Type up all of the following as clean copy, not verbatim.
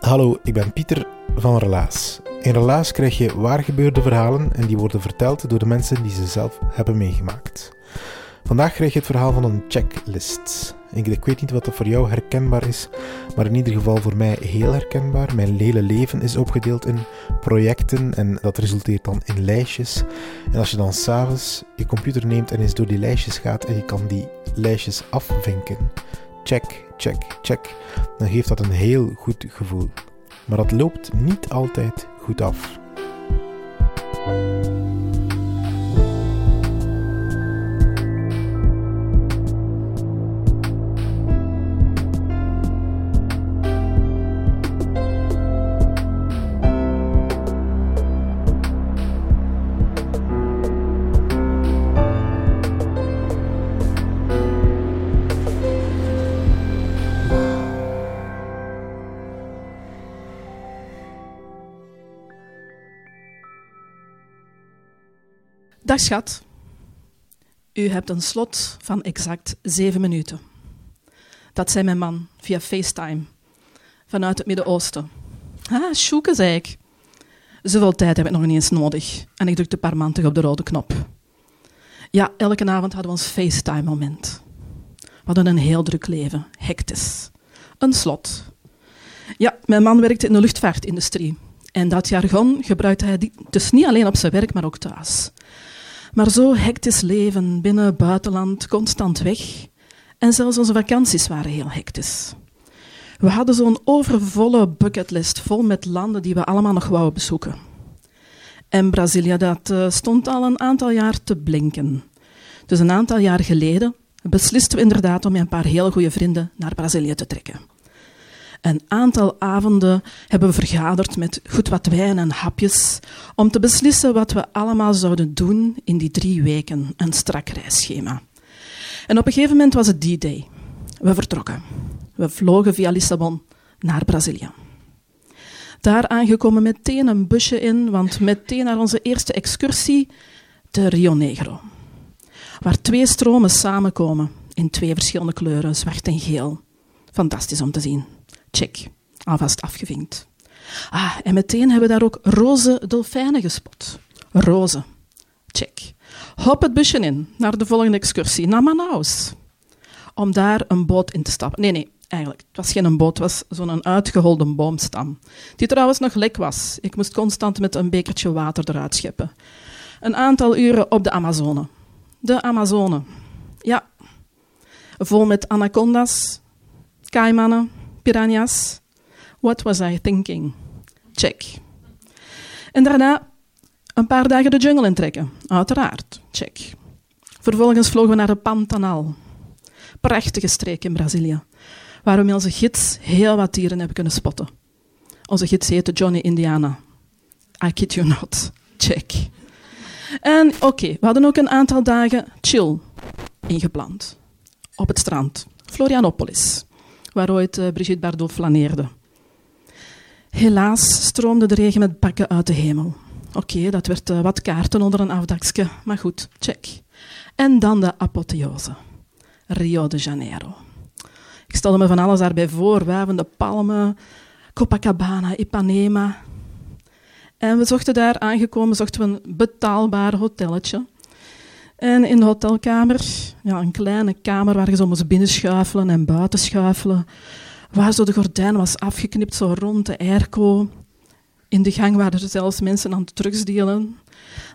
Hallo, ik ben Pieter van Relaas. In Relaas krijg je waargebeurde verhalen en die worden verteld door de mensen die ze zelf hebben meegemaakt. Vandaag krijg je het verhaal van een checklist. Ik weet niet wat dat voor jou herkenbaar is, maar in ieder geval voor mij heel herkenbaar. Mijn hele leven is opgedeeld in projecten en dat resulteert dan in lijstjes. En als je dan 's avonds je computer neemt en eens door die lijstjes gaat en je kan die lijstjes afvinken... Check, check, check, dan geeft dat een heel goed gevoel. Maar dat loopt niet altijd goed af. Dag schat, u hebt een slot van exact 7 minuten. Dat zei mijn man via FaceTime, vanuit het Midden-Oosten. Sjoeke, zei ik. Zoveel tijd heb ik nog niet eens nodig. En ik drukte parmantig op de rode knop. Ja, elke avond hadden we ons FaceTime-moment. We hadden een heel druk leven, hectisch. Een slot. Ja, mijn man werkte in de luchtvaartindustrie. En dat jargon gebruikte hij dus niet alleen op zijn werk, maar ook thuis. Maar zo hectisch leven, binnen, buitenland, constant weg. En zelfs onze vakanties waren heel hectisch. We hadden zo'n overvolle bucketlist vol met landen die we allemaal nog wouden bezoeken. En Brazilië, dat stond al een aantal jaar te blinken. Dus een aantal jaar geleden beslisten we inderdaad om met een paar hele goede vrienden naar Brazilië te trekken. Een aantal avonden hebben we vergaderd met goed wat wijn en hapjes om te beslissen wat we allemaal zouden doen in die 3 weken, een strak reisschema. En op een gegeven moment was het die day. We vertrokken. We vlogen via Lissabon naar Brazilië. Daar aangekomen meteen een busje in, want meteen naar onze eerste excursie, de Rio Negro. Waar 2 stromen samenkomen in 2 verschillende kleuren, zwart en geel. Fantastisch om te zien. Check, alvast afgevinkt. En meteen hebben we daar ook roze dolfijnen gespot. Roze. Check. Hop het busje in naar de volgende excursie, naar Manaus. Om daar een boot in te stappen. Nee, eigenlijk, het was geen boot, het was zo'n uitgeholde boomstam. Die trouwens nog lek was. Ik moest constant met een bekertje water eruit scheppen. Een aantal uren op de Amazone. De Amazone. Ja. Vol met anacondas, kaimanen. Piranha's. What was I thinking? Check. En daarna een paar dagen de jungle intrekken. Uiteraard. Check. Vervolgens vlogen we naar de Pantanal. Prachtige streek in Brazilië. Waar we met onze gids heel wat dieren hebben kunnen spotten. Onze gids heette Johnny Indiana. I kid you not. Check. En oké, we hadden ook een aantal dagen chill ingepland. Op het strand. Florianopolis. Waar ooit Brigitte Bardot flaneerde. Helaas stroomde de regen met bakken uit de hemel. Oké, dat werd wat kaarten onder een afdakje, maar goed, check. En dan de apotheose. Rio de Janeiro. Ik stelde me van alles daarbij voor, wuivende palmen, Copacabana, Ipanema. En we zochten daar, aangekomen, zochten we een betaalbaar hotelletje. En in de hotelkamer, ja, een kleine kamer waar je zo moest binnenschuifelen en buitenschuifelen, waar zo de gordijn was afgeknipt, zo rond de airco. In de gang waren er zelfs mensen aan het drugsdealen.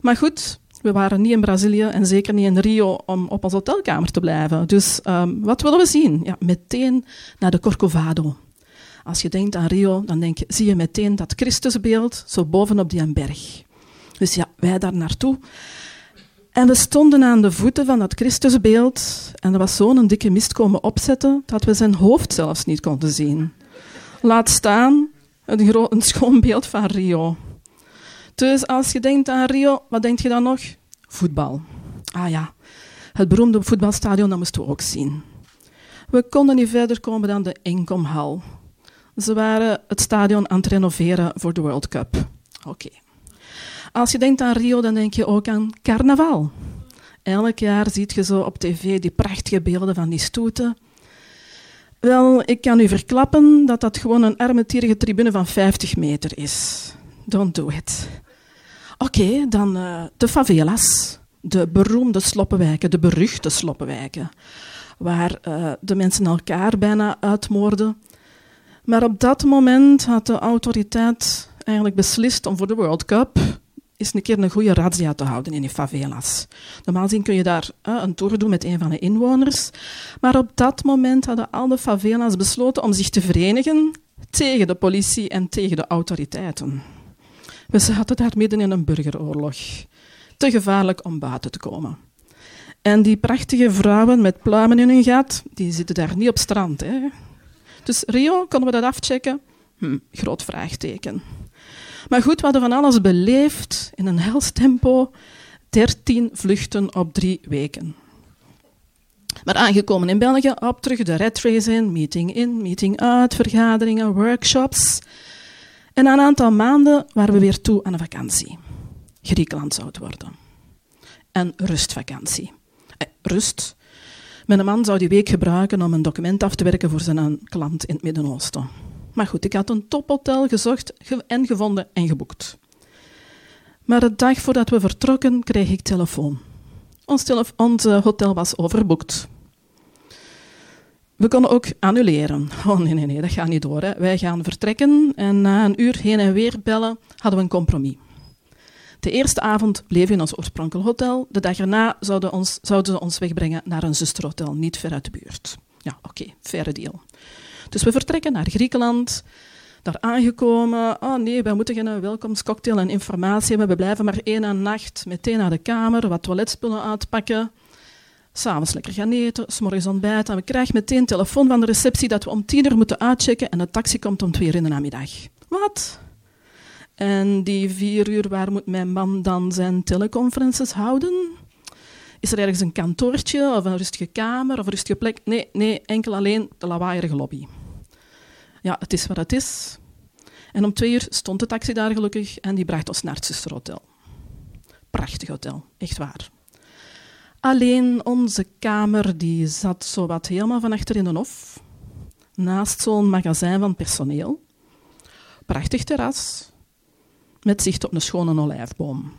Maar goed, We waren niet in Brazilië en zeker niet in Rio om op onze hotelkamer te blijven. Dus wat willen we zien? Ja, meteen naar de Corcovado. Als je denkt aan Rio, dan zie je meteen dat Christusbeeld zo bovenop die berg. Dus ja, wij daar naartoe. En we stonden aan de voeten van dat Christusbeeld en er was zo'n dikke mist komen opzetten dat we zijn hoofd zelfs niet konden zien. Laat staan een schoon beeld van Rio. Dus als je denkt aan Rio, wat denk je dan nog? Voetbal. Ah ja, het beroemde voetbalstadion, dat moesten we ook zien. We konden niet verder komen dan de Inkomhal. Ze waren het stadion aan het renoveren voor de World Cup. Oké. Als je denkt aan Rio, dan denk je ook aan carnaval. Elk jaar zie je zo op tv die prachtige beelden van die stoeten. Wel, ik kan u verklappen dat dat gewoon een armetierige tribune van 50 meter is. Don't do it. Oké, dan de favelas. De beroemde sloppenwijken, de beruchte sloppenwijken. Waar de mensen elkaar bijna uitmoorden. Maar op dat moment had de autoriteit eigenlijk beslist om voor de World Cup eens een keer een goede razzia te houden in die favelas. Normaal gezien kun je daar een tour doen met een van de inwoners. Maar op dat moment hadden al de favelas besloten om zich te verenigen tegen de politie en tegen de autoriteiten. We zaten daar midden in een burgeroorlog. Te gevaarlijk om buiten te komen. En die prachtige vrouwen met pluimen in hun gat, die zitten daar niet op strand, hè. Dus Rio, konden we dat afchecken? Groot vraagteken. Maar goed, we hadden van alles beleefd in een hels tempo. 13 vluchten op 3 weken. Maar aangekomen in België, op terug de red race in, meeting uit, vergaderingen, workshops. En na een aantal maanden waren we weer toe aan een vakantie. Griekenland zou het worden. En rustvakantie. Rust. Mijn man zou die week gebruiken om een document af te werken voor zijn klant in het Midden-Oosten. Maar goed, ik had een tophotel gezocht en gevonden en geboekt. Maar de dag voordat we vertrokken, kreeg ik telefoon. Ons hotel was overboekt. We konden ook annuleren. Oh nee, dat gaat niet door. Hè. Wij gaan vertrekken en na een uur heen en weer bellen hadden we een compromis. De eerste avond bleven we in ons oorspronkelijk hotel. De dag erna zouden ze ons wegbrengen naar een zusterhotel, niet ver uit de buurt. Ja, oké, faire deal. Dus we vertrekken naar Griekenland. Daar aangekomen. Oh nee, wij moeten geen welkomstcocktail en informatie hebben. We blijven maar 1 nacht, meteen naar de kamer, wat toiletspullen uitpakken. S'avonds lekker gaan eten, 's morgens ontbijt. En we krijgen meteen telefoon van de receptie dat we om 10:00 moeten uitchecken en de taxi komt om 14:00 p.m. Wat? En die 4 uur, waar moet mijn man dan zijn teleconferences houden? Is er ergens een kantoortje of een rustige kamer of een rustige plek? Nee, enkel alleen de lawaaierige lobby. Ja, het is wat het is. En om 2:00 stond de taxi daar gelukkig en die bracht ons naar het zusterhotel. Prachtig hotel, echt waar. Alleen onze kamer die zat zowat helemaal van achter in de hof. Naast zo'n magazijn van personeel. Prachtig terras. Met zicht op een schone olijfboom.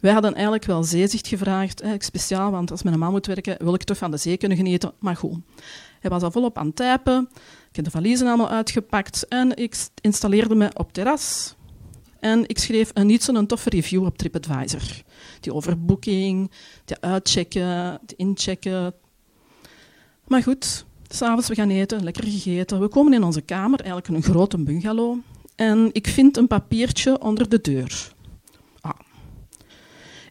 Wij hadden eigenlijk wel zeezicht gevraagd. Speciaal, want als mijn man moet werken, wil ik toch van de zee kunnen genieten. Maar goed, hij was al volop aan het typen. Ik heb de valiezen allemaal uitgepakt. En ik installeerde me op terras. En ik schreef een niet zo'n toffe review op TripAdvisor. Die overboeking, die uitchecken, die inchecken. Maar goed, 's avonds we gaan eten, lekker gegeten. We komen in onze kamer, eigenlijk een grote bungalow. En ik vind een papiertje onder de deur. Ah.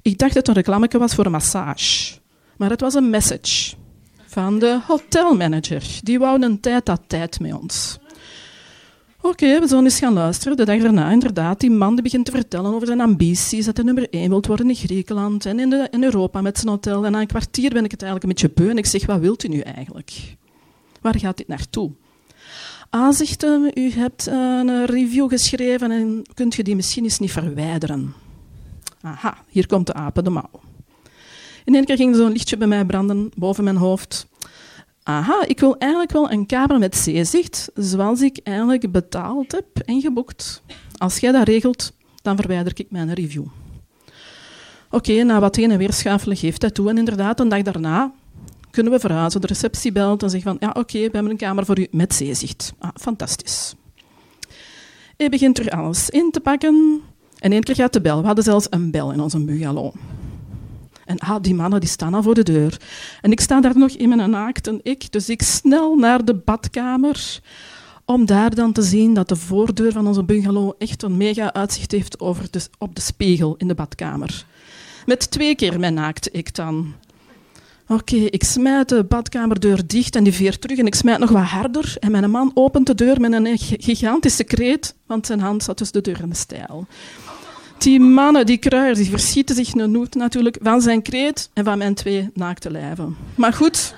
Ik dacht dat het een reclameke was voor een massage. Maar het was een message van de hotelmanager. Die wou een tijd aan tijd met ons. Oké, we zullen eens gaan luisteren. De dag daarna, inderdaad, die man die begint te vertellen over zijn ambities. Dat hij nummer 1 wilt worden in Griekenland en in Europa met zijn hotel. En na een kwartier ben ik het eigenlijk een beetje beu. En ik zeg, wat wilt u nu eigenlijk? Waar gaat dit naartoe? Aanzichten, u hebt een review geschreven en kunt je die misschien eens niet verwijderen. Aha, hier komt de apen de mouw. In één keer ging zo'n lichtje bij mij branden, boven mijn hoofd. Aha, ik wil eigenlijk wel een kamer met zeezicht, zoals ik eigenlijk betaald heb en geboekt. Als jij dat regelt, dan verwijder ik mijn review. Oké, na wat heen en weer schuifelen geeft hij toe en inderdaad, een dag daarna kunnen we verhuizen. De receptie belt en zegt van, ja oké, we hebben een kamer voor u met zeezicht. Ah, fantastisch. Hij begint er alles in te pakken. En één keer gaat de bel. We hadden zelfs een bel in onze bungalow. En die mannen die staan al voor de deur. En ik sta daar nog in mijn naakten ik. Dus ik snel naar de badkamer. Om daar dan te zien dat de voordeur van onze bungalow echt een mega uitzicht heeft op de spiegel in de badkamer. Met 2 keer mijn naakt ik dan. Oké, ik smijt de badkamerdeur dicht en die veert terug en ik smijt nog wat harder. En mijn man opent de deur met een gigantische kreet, want zijn hand zat tussen de deur en de stijl. Die mannen, die kruiers, die verschieten zich een hoed natuurlijk van zijn kreet en van mijn 2 naakte lijven. Maar goed,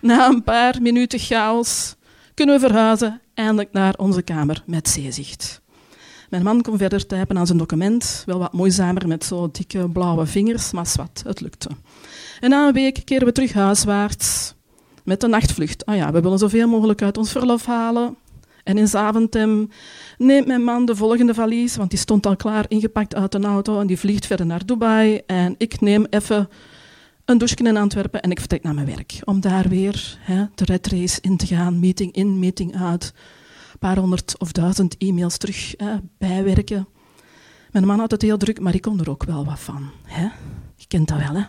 na een paar minuten chaos kunnen we verhuizen, eindelijk naar onze kamer met zeezicht. Mijn man kon verder typen aan zijn document, wel wat moeizamer met zo dikke blauwe vingers, maar zwart, het lukte. En na een week keren we terug huiswaarts met de nachtvlucht. Ah ja, we willen zoveel mogelijk uit ons verlof halen. En in Zaventem neemt mijn man de volgende valies, want die stond al klaar ingepakt uit een auto en die vliegt verder naar Dubai. En ik neem even een douche in Antwerpen en ik vertrek naar mijn werk. Om daar weer de red race in te gaan, meeting in, meeting uit. Een paar 100 of 1000 e-mails terug bijwerken. Mijn man had het heel druk, maar ik kon er ook wel wat van. Hè? Je kent dat wel, hè?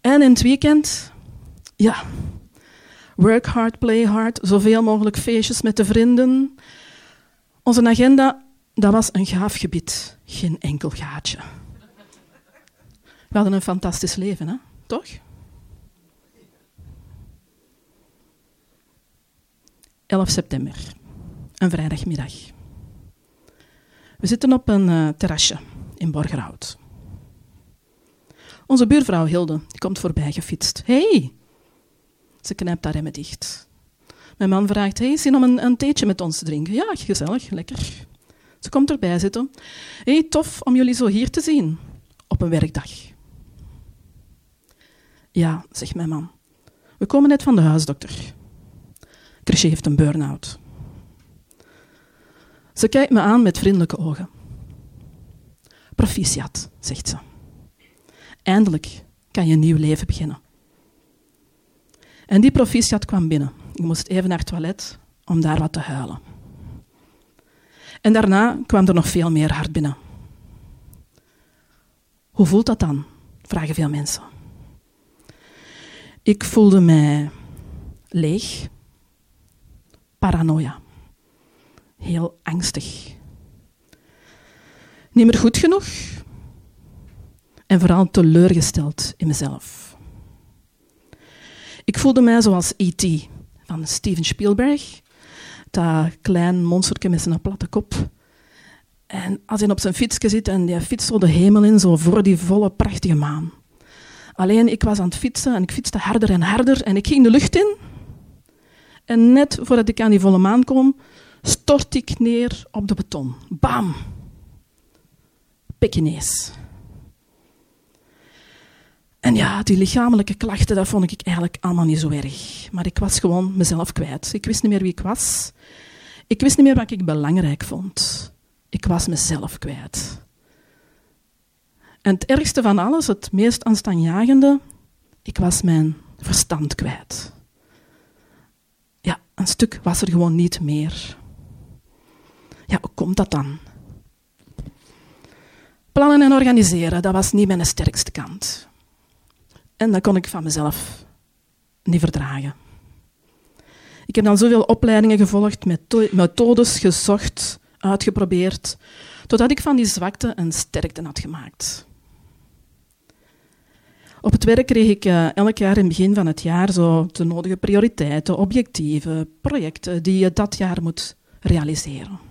En in het weekend, ja, work hard, play hard, zoveel mogelijk feestjes met de vrienden. Onze agenda, dat was een gaaf gebied, geen enkel gaatje. We hadden een fantastisch leven, hè? Toch? September 11, een vrijdagmiddag. We zitten op een terrasje in Borgerhout. Onze buurvrouw Hilde die komt voorbij gefietst. Hey! Ze knijpt haar remmen dicht. Mijn man vraagt, hey, zin om een theetje met ons te drinken? Ja, gezellig, lekker. Ze komt erbij zitten. Hey, tof om jullie zo hier te zien. Op een werkdag. Ja, zegt mijn man. We komen net van de huisdokter. Chrisje heeft een burn-out. Ze kijkt me aan met vriendelijke ogen. Proficiat, zegt ze. Eindelijk kan je een nieuw leven beginnen. En die proficiat kwam binnen. Ik moest even naar het toilet om daar wat te huilen. En daarna kwam er nog veel meer hart binnen. Hoe voelt dat dan? Vragen veel mensen. Ik voelde mij leeg. Paranoia. Heel angstig. Niet meer goed genoeg. En vooral teleurgesteld in mezelf. Ik voelde mij zoals E.T. van Steven Spielberg. Dat klein monsterke met zijn platte kop. En als hij op zijn fietsje zit en hij fietst zo de hemel in, zo voor die volle prachtige maan. Alleen ik was aan het fietsen en ik fietste harder en harder en ik ging de lucht in. En net voordat ik aan die volle maan kom, stort ik neer op de beton. Bam! Pekinees. En ja, die lichamelijke klachten, dat vond ik eigenlijk allemaal niet zo erg. Maar ik was gewoon mezelf kwijt. Ik wist niet meer wie ik was. Ik wist niet meer wat ik belangrijk vond. Ik was mezelf kwijt. En het ergste van alles, het meest angstaanjagende, ik was mijn verstand kwijt. Ja, een stuk was er gewoon niet meer. Ja, hoe komt dat dan? Plannen en organiseren, dat was niet mijn sterkste kant. En dat kon ik van mezelf niet verdragen. Ik heb dan zoveel opleidingen gevolgd, methodes gezocht, uitgeprobeerd, totdat ik van die zwakte een sterkte had gemaakt. Op het werk kreeg ik elk jaar in het begin van het jaar zo de nodige prioriteiten, objectieven, projecten die je dat jaar moet realiseren.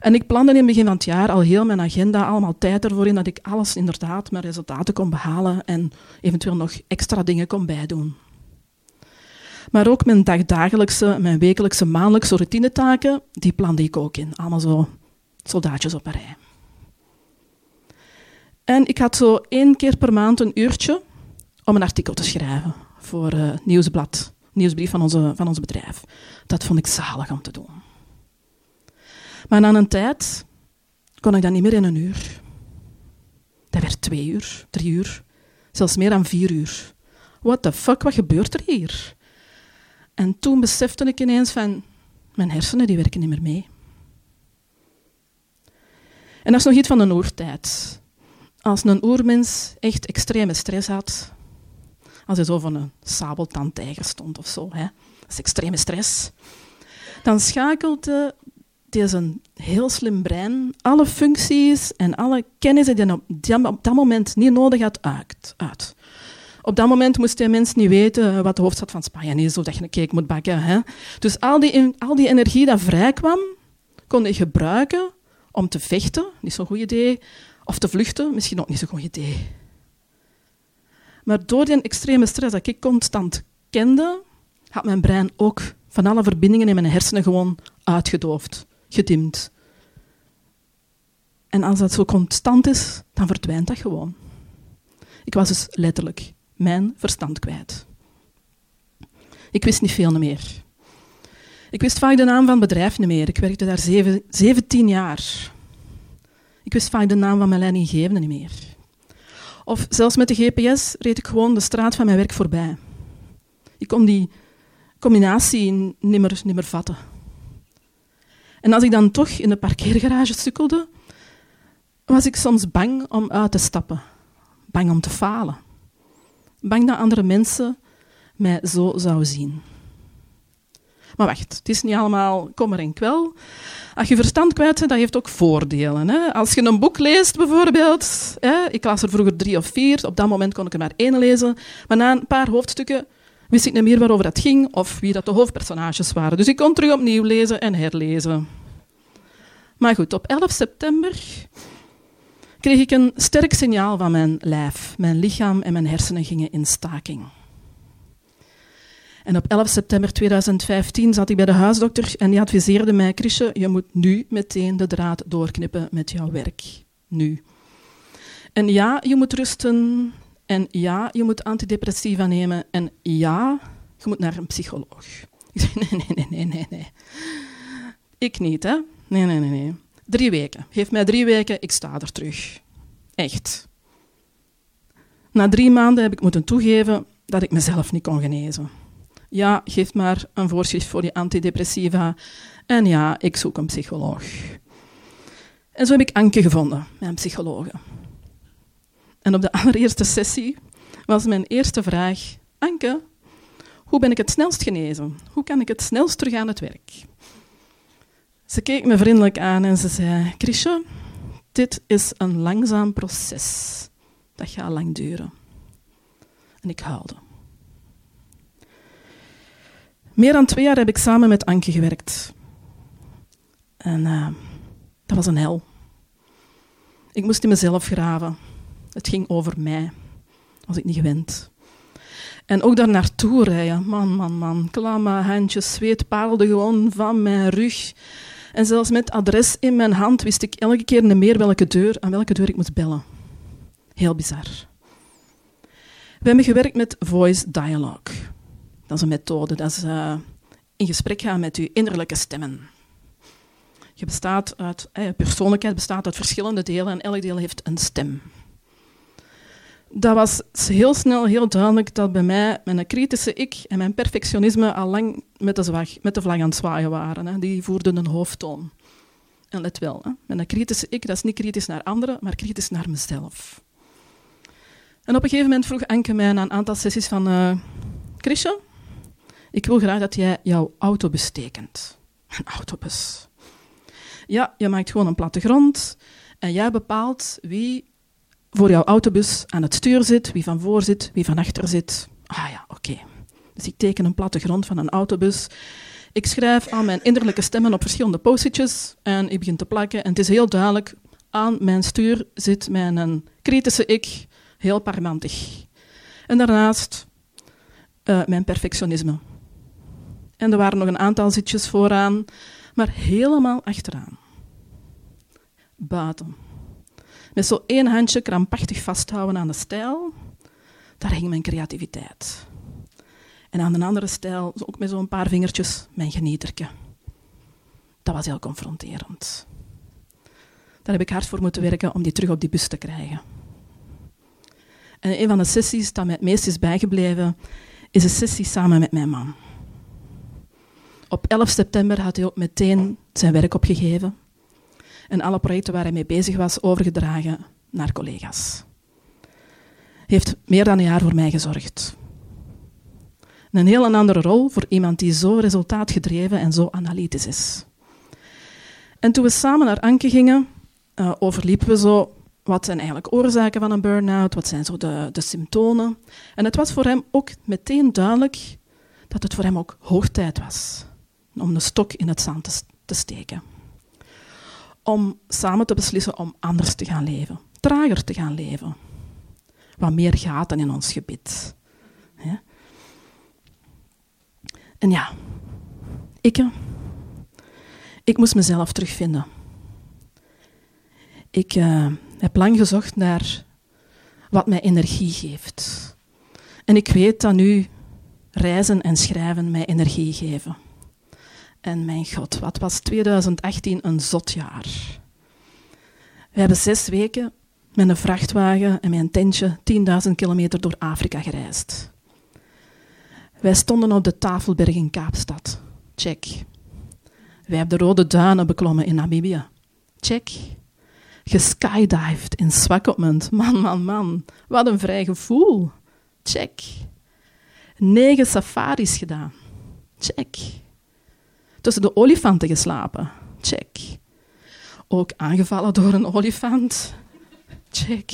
En ik plande in het begin van het jaar al heel mijn agenda, allemaal tijd ervoor in dat ik alles inderdaad, mijn resultaten kon behalen en eventueel nog extra dingen kon bijdoen. Maar ook mijn dagdagelijkse, mijn wekelijkse, maandelijkse routinetaken, die plande ik ook in. Allemaal zo soldaatjes op een rij. En ik had zo 1 keer per maand een uurtje om een artikel te schrijven voor nieuwsblad, nieuwsbrief van ons bedrijf. Dat vond ik zalig om te doen. Maar na een tijd kon ik dat niet meer in een uur. Dat werd 2 uur, 3 uur, zelfs meer dan 4 uur. What the fuck, wat gebeurt er hier? En toen besefte ik ineens van, mijn hersenen die werken niet meer mee. En dat is nog iets van een oertijd. Als een oermens echt extreme stress had, als hij zo van een sabeltandtijger stond of zo, hè, dat is extreme stress, dan schakelde deze heel slim brein alle functies en alle kennis die hij op dat moment niet nodig had uit. Op dat moment moest die mens niet weten wat de hoofdstad van Spanje is, zodat je een cake moet bakken. Hè. Dus al die energie die vrij kwam, kon je gebruiken om te vechten, niet zo'n goed idee, of te vluchten, misschien ook niet zo'n goed idee. Maar door die extreme stress dat ik constant kende, had mijn brein ook van alle verbindingen in mijn hersenen gewoon uitgedoofd, gedimd. En als dat zo constant is, dan verdwijnt dat gewoon. Ik was dus letterlijk mijn verstand kwijt. Ik wist niet veel meer. Ik wist vaak de naam van het bedrijf niet meer. Ik werkte daar 17 jaar. Ik wist vaak de naam van mijn leidinggevende niet meer. Of zelfs met de GPS reed ik gewoon de straat van mijn werk voorbij. Ik kon die combinatie niet meer vatten. En als ik dan toch in de parkeergarage sukkelde, was ik soms bang om uit te stappen. Bang om te falen. Bang dat andere mensen mij zo zouden zien. Maar wacht, het is niet allemaal kommer en kwel. Als je verstand kwijt bent, dat heeft ook voordelen. Hè? Als je een boek leest bijvoorbeeld. Hè? Ik las er vroeger 3 of 4. Op dat moment kon ik er maar 1 lezen. Maar na een paar hoofdstukken wist ik niet meer waarover dat ging of wie dat de hoofdpersonages waren. Dus ik kon terug opnieuw lezen en herlezen. Maar goed, op 11 september... kreeg ik een sterk signaal van mijn lijf. Mijn lichaam en mijn hersenen gingen in staking. En op 11 september 2015 zat ik bij de huisdokter en die adviseerde mij: Chrisje, je moet nu meteen de draad doorknippen met jouw werk. Nu. En ja, je moet rusten. En ja, je moet antidepressiva nemen. En ja, je moet naar een psycholoog. Ik zei, nee. Ik niet, hè. Nee. 3 weken. Geef mij 3 weken, ik sta er terug. Echt. Na 3 maanden heb ik moeten toegeven dat ik mezelf niet kon genezen. Ja, geef maar een voorschrift voor die antidepressiva. En ja, ik zoek een psycholoog. En zo heb ik Anke gevonden, mijn psychologe. En op de allereerste sessie was mijn eerste vraag: Anke, hoe ben ik het snelst genezen? Hoe kan ik het snelst terug aan het werk? Ze keek me vriendelijk aan en ze zei: Chrisje, dit is een langzaam proces. Dat gaat lang duren. En ik huilde. Meer dan 2 jaar heb ik samen met Anke gewerkt. En dat was een hel. Ik moest in mezelf graven. Het ging over mij. Dat was ik niet gewend. En ook daar naartoe rijden. Man. Klamme handjes, zweet parelde gewoon van mijn rug. En zelfs met adres in mijn hand wist ik elke keer niet meer aan welke deur ik moest bellen. Heel bizar. We hebben gewerkt met voice dialogue. Dat is een methode. Dat is in gesprek gaan met je innerlijke stemmen. Je persoonlijkheid bestaat uit verschillende delen en elk deel heeft een stem. Dat was heel snel heel duidelijk dat bij mij mijn kritische ik en mijn perfectionisme al lang met de vlag aan het zwaaien waren. Hè. Die voerden een hoofdtoon. En let wel, hè. Mijn kritische ik, dat is niet kritisch naar anderen, maar kritisch naar mezelf. En op een gegeven moment vroeg Anke mij na een aantal sessies van... Chrisje, ik wil graag dat jij jouw autobus tekent. Een autobus. Ja, je maakt gewoon een plattegrond en jij bepaalt wie... voor jouw autobus aan het stuur zit, wie van voor zit, wie van achter zit. Ah ja, oké. Dus ik teken een plattegrond van een autobus. Ik schrijf aan mijn innerlijke stemmen op verschillende post-itjes en ik begin te plakken. En het is heel duidelijk, aan mijn stuur zit mijn kritische ik, heel parmantig. En daarnaast mijn perfectionisme. En er waren nog een aantal zitjes vooraan, maar helemaal achteraan. Buiten. Met zo'n 1 handje krampachtig vasthouden aan de stijl, daar hing mijn creativiteit. En aan de andere stijl, ook met zo'n paar vingertjes, mijn genieterke. Dat was heel confronterend. Daar heb ik hard voor moeten werken om die terug op die bus te krijgen. En een van de sessies dat mij het meest is bijgebleven, is een sessie samen met mijn man. Op 11 september had hij ook meteen zijn werk opgegeven. en alle projecten waar hij mee bezig was overgedragen naar collega's. Heeft meer dan een jaar voor mij gezorgd. Een heel andere rol voor iemand die zo resultaatgedreven en zo analytisch is. En toen we samen naar Anke gingen, overliepen we zo wat zijn eigenlijk oorzaken van een burn-out, wat zijn zo de symptomen. En het was voor hem ook meteen duidelijk dat het voor hem ook hoog tijd was om de stok in het zand te steken. Om samen te beslissen om anders te gaan leven, trager te gaan leven. Wat meer gaten in ons gebit. Ja. En ja, ik moest mezelf terugvinden. Ik heb lang gezocht naar wat mij energie geeft. En ik weet dat nu reizen en schrijven mij energie geven. En mijn god, wat was 2018 een zot jaar. We hebben 6 weken met een vrachtwagen en mijn tentje 10.000 kilometer door Afrika gereisd. Wij stonden op de Tafelberg in Kaapstad. Check. Wij hebben de Rode Duinen beklommen in Namibië. Check. Geskydived in Swakopmund. Man. Wat een vrij gevoel. Check. 9 safaris gedaan. Check. Tussen de olifanten geslapen. Check. Ook aangevallen door een olifant. Check.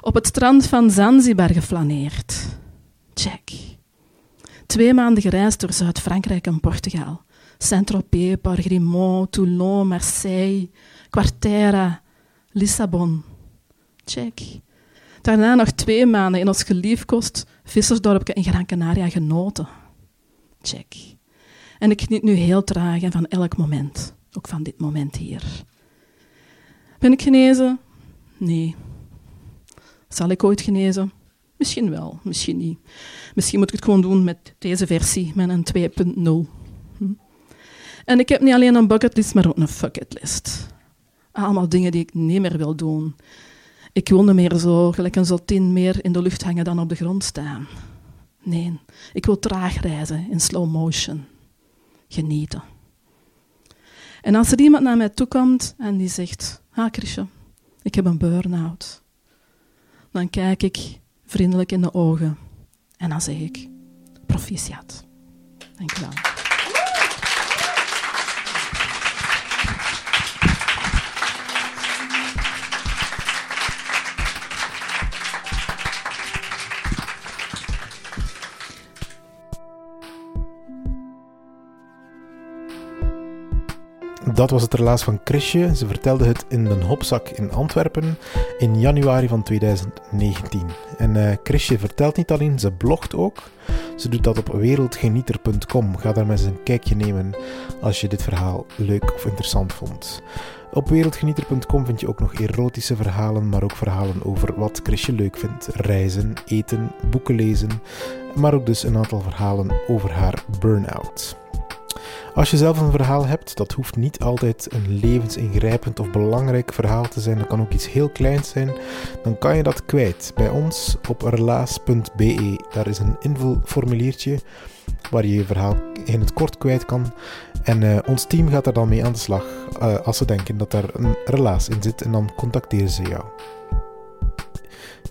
Op het strand van Zanzibar geflaneerd. Check. 2 maanden gereisd door Zuid-Frankrijk en Portugal. Saint-Tropez, Borgerhout, Toulon, Marseille, Quartiera, Lissabon. Check. Daarna nog 2 maanden in ons geliefkoosd vissersdorpje in Gran Canaria genoten. Check. En ik geniet nu heel traag en van elk moment. Ook van dit moment hier. Ben ik genezen? Nee. Zal ik ooit genezen? Misschien wel, misschien niet. Misschien moet ik het gewoon doen met deze versie, met een 2.0. En ik heb niet alleen een bucketlist, maar ook een fucketlist. Allemaal dingen die ik niet meer wil doen. Ik wil niet meer zo, gelijk een zottin, meer in de lucht hangen dan op de grond staan. Nee, ik wil traag reizen, in slow motion. Genieten. En als er iemand naar mij toe komt en die zegt, Chrisje, ik heb een burn-out. Dan kijk ik vriendelijk in de ogen. En dan zeg ik, proficiat. Dank je wel. Dat was het relaas van Chrisje. Ze vertelde het in een hopzak in Antwerpen in januari van 2019. En Chrisje vertelt niet alleen, ze blogt ook. Ze doet dat op wereldgenieter.com. Ga daar maar eens een kijkje nemen als je dit verhaal leuk of interessant vond. Op wereldgenieter.com vind je ook nog erotische verhalen, maar ook verhalen over wat Chrisje leuk vindt. Reizen, eten, boeken lezen, maar ook dus een aantal verhalen over haar burn-out. Als je zelf een verhaal hebt, dat hoeft niet altijd een levensingrijpend of belangrijk verhaal te zijn, dat kan ook iets heel kleins zijn, dan kan je dat kwijt bij ons op relaas.be. Daar is een invulformuliertje waar je je verhaal in het kort kwijt kan. En ons team gaat daar dan mee aan de slag als ze denken dat daar een relaas in zit en dan contacteren ze jou.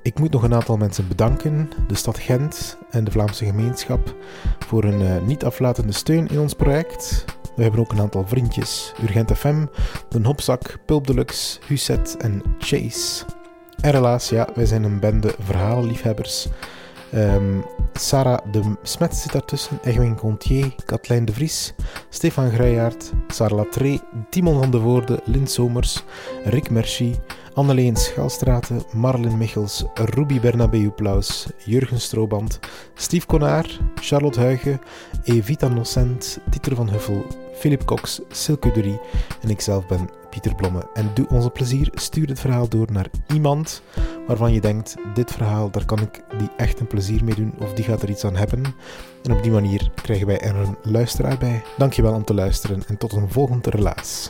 Ik moet nog een aantal mensen bedanken, de stad Gent en de Vlaamse gemeenschap, voor hun niet aflatende steun in ons project. We hebben ook een aantal vriendjes, Urgent.fm, Den Hopzak, Pulp Deluxe, Husset en Chase. En helaas, ja, wij zijn een bende verhalenliefhebbers. Sarah de Smet zit daartussen, Egwin Contier, Katlijn de Vries, Stefan Grijaert, Sarah Latré, Timon van de Voorde, Lynn Somers, Rick Merci, Anneleen Schaalstraten, Marlin Michels, Ruby Bernabeu Plaus, Jurgen Strooband, Steve Konaar, Charlotte Huigen, Evita Nocent, Dieter van Huffel, Philip Cox, Silke Durie en ikzelf ben Pieter Blomme. En doe ons een plezier, stuur het verhaal door naar iemand waarvan je denkt, dit verhaal, daar kan ik die echt een plezier mee doen of die gaat er iets aan hebben. En op die manier krijgen wij er een luisteraar bij. Dankjewel om te luisteren en tot een volgende relaas.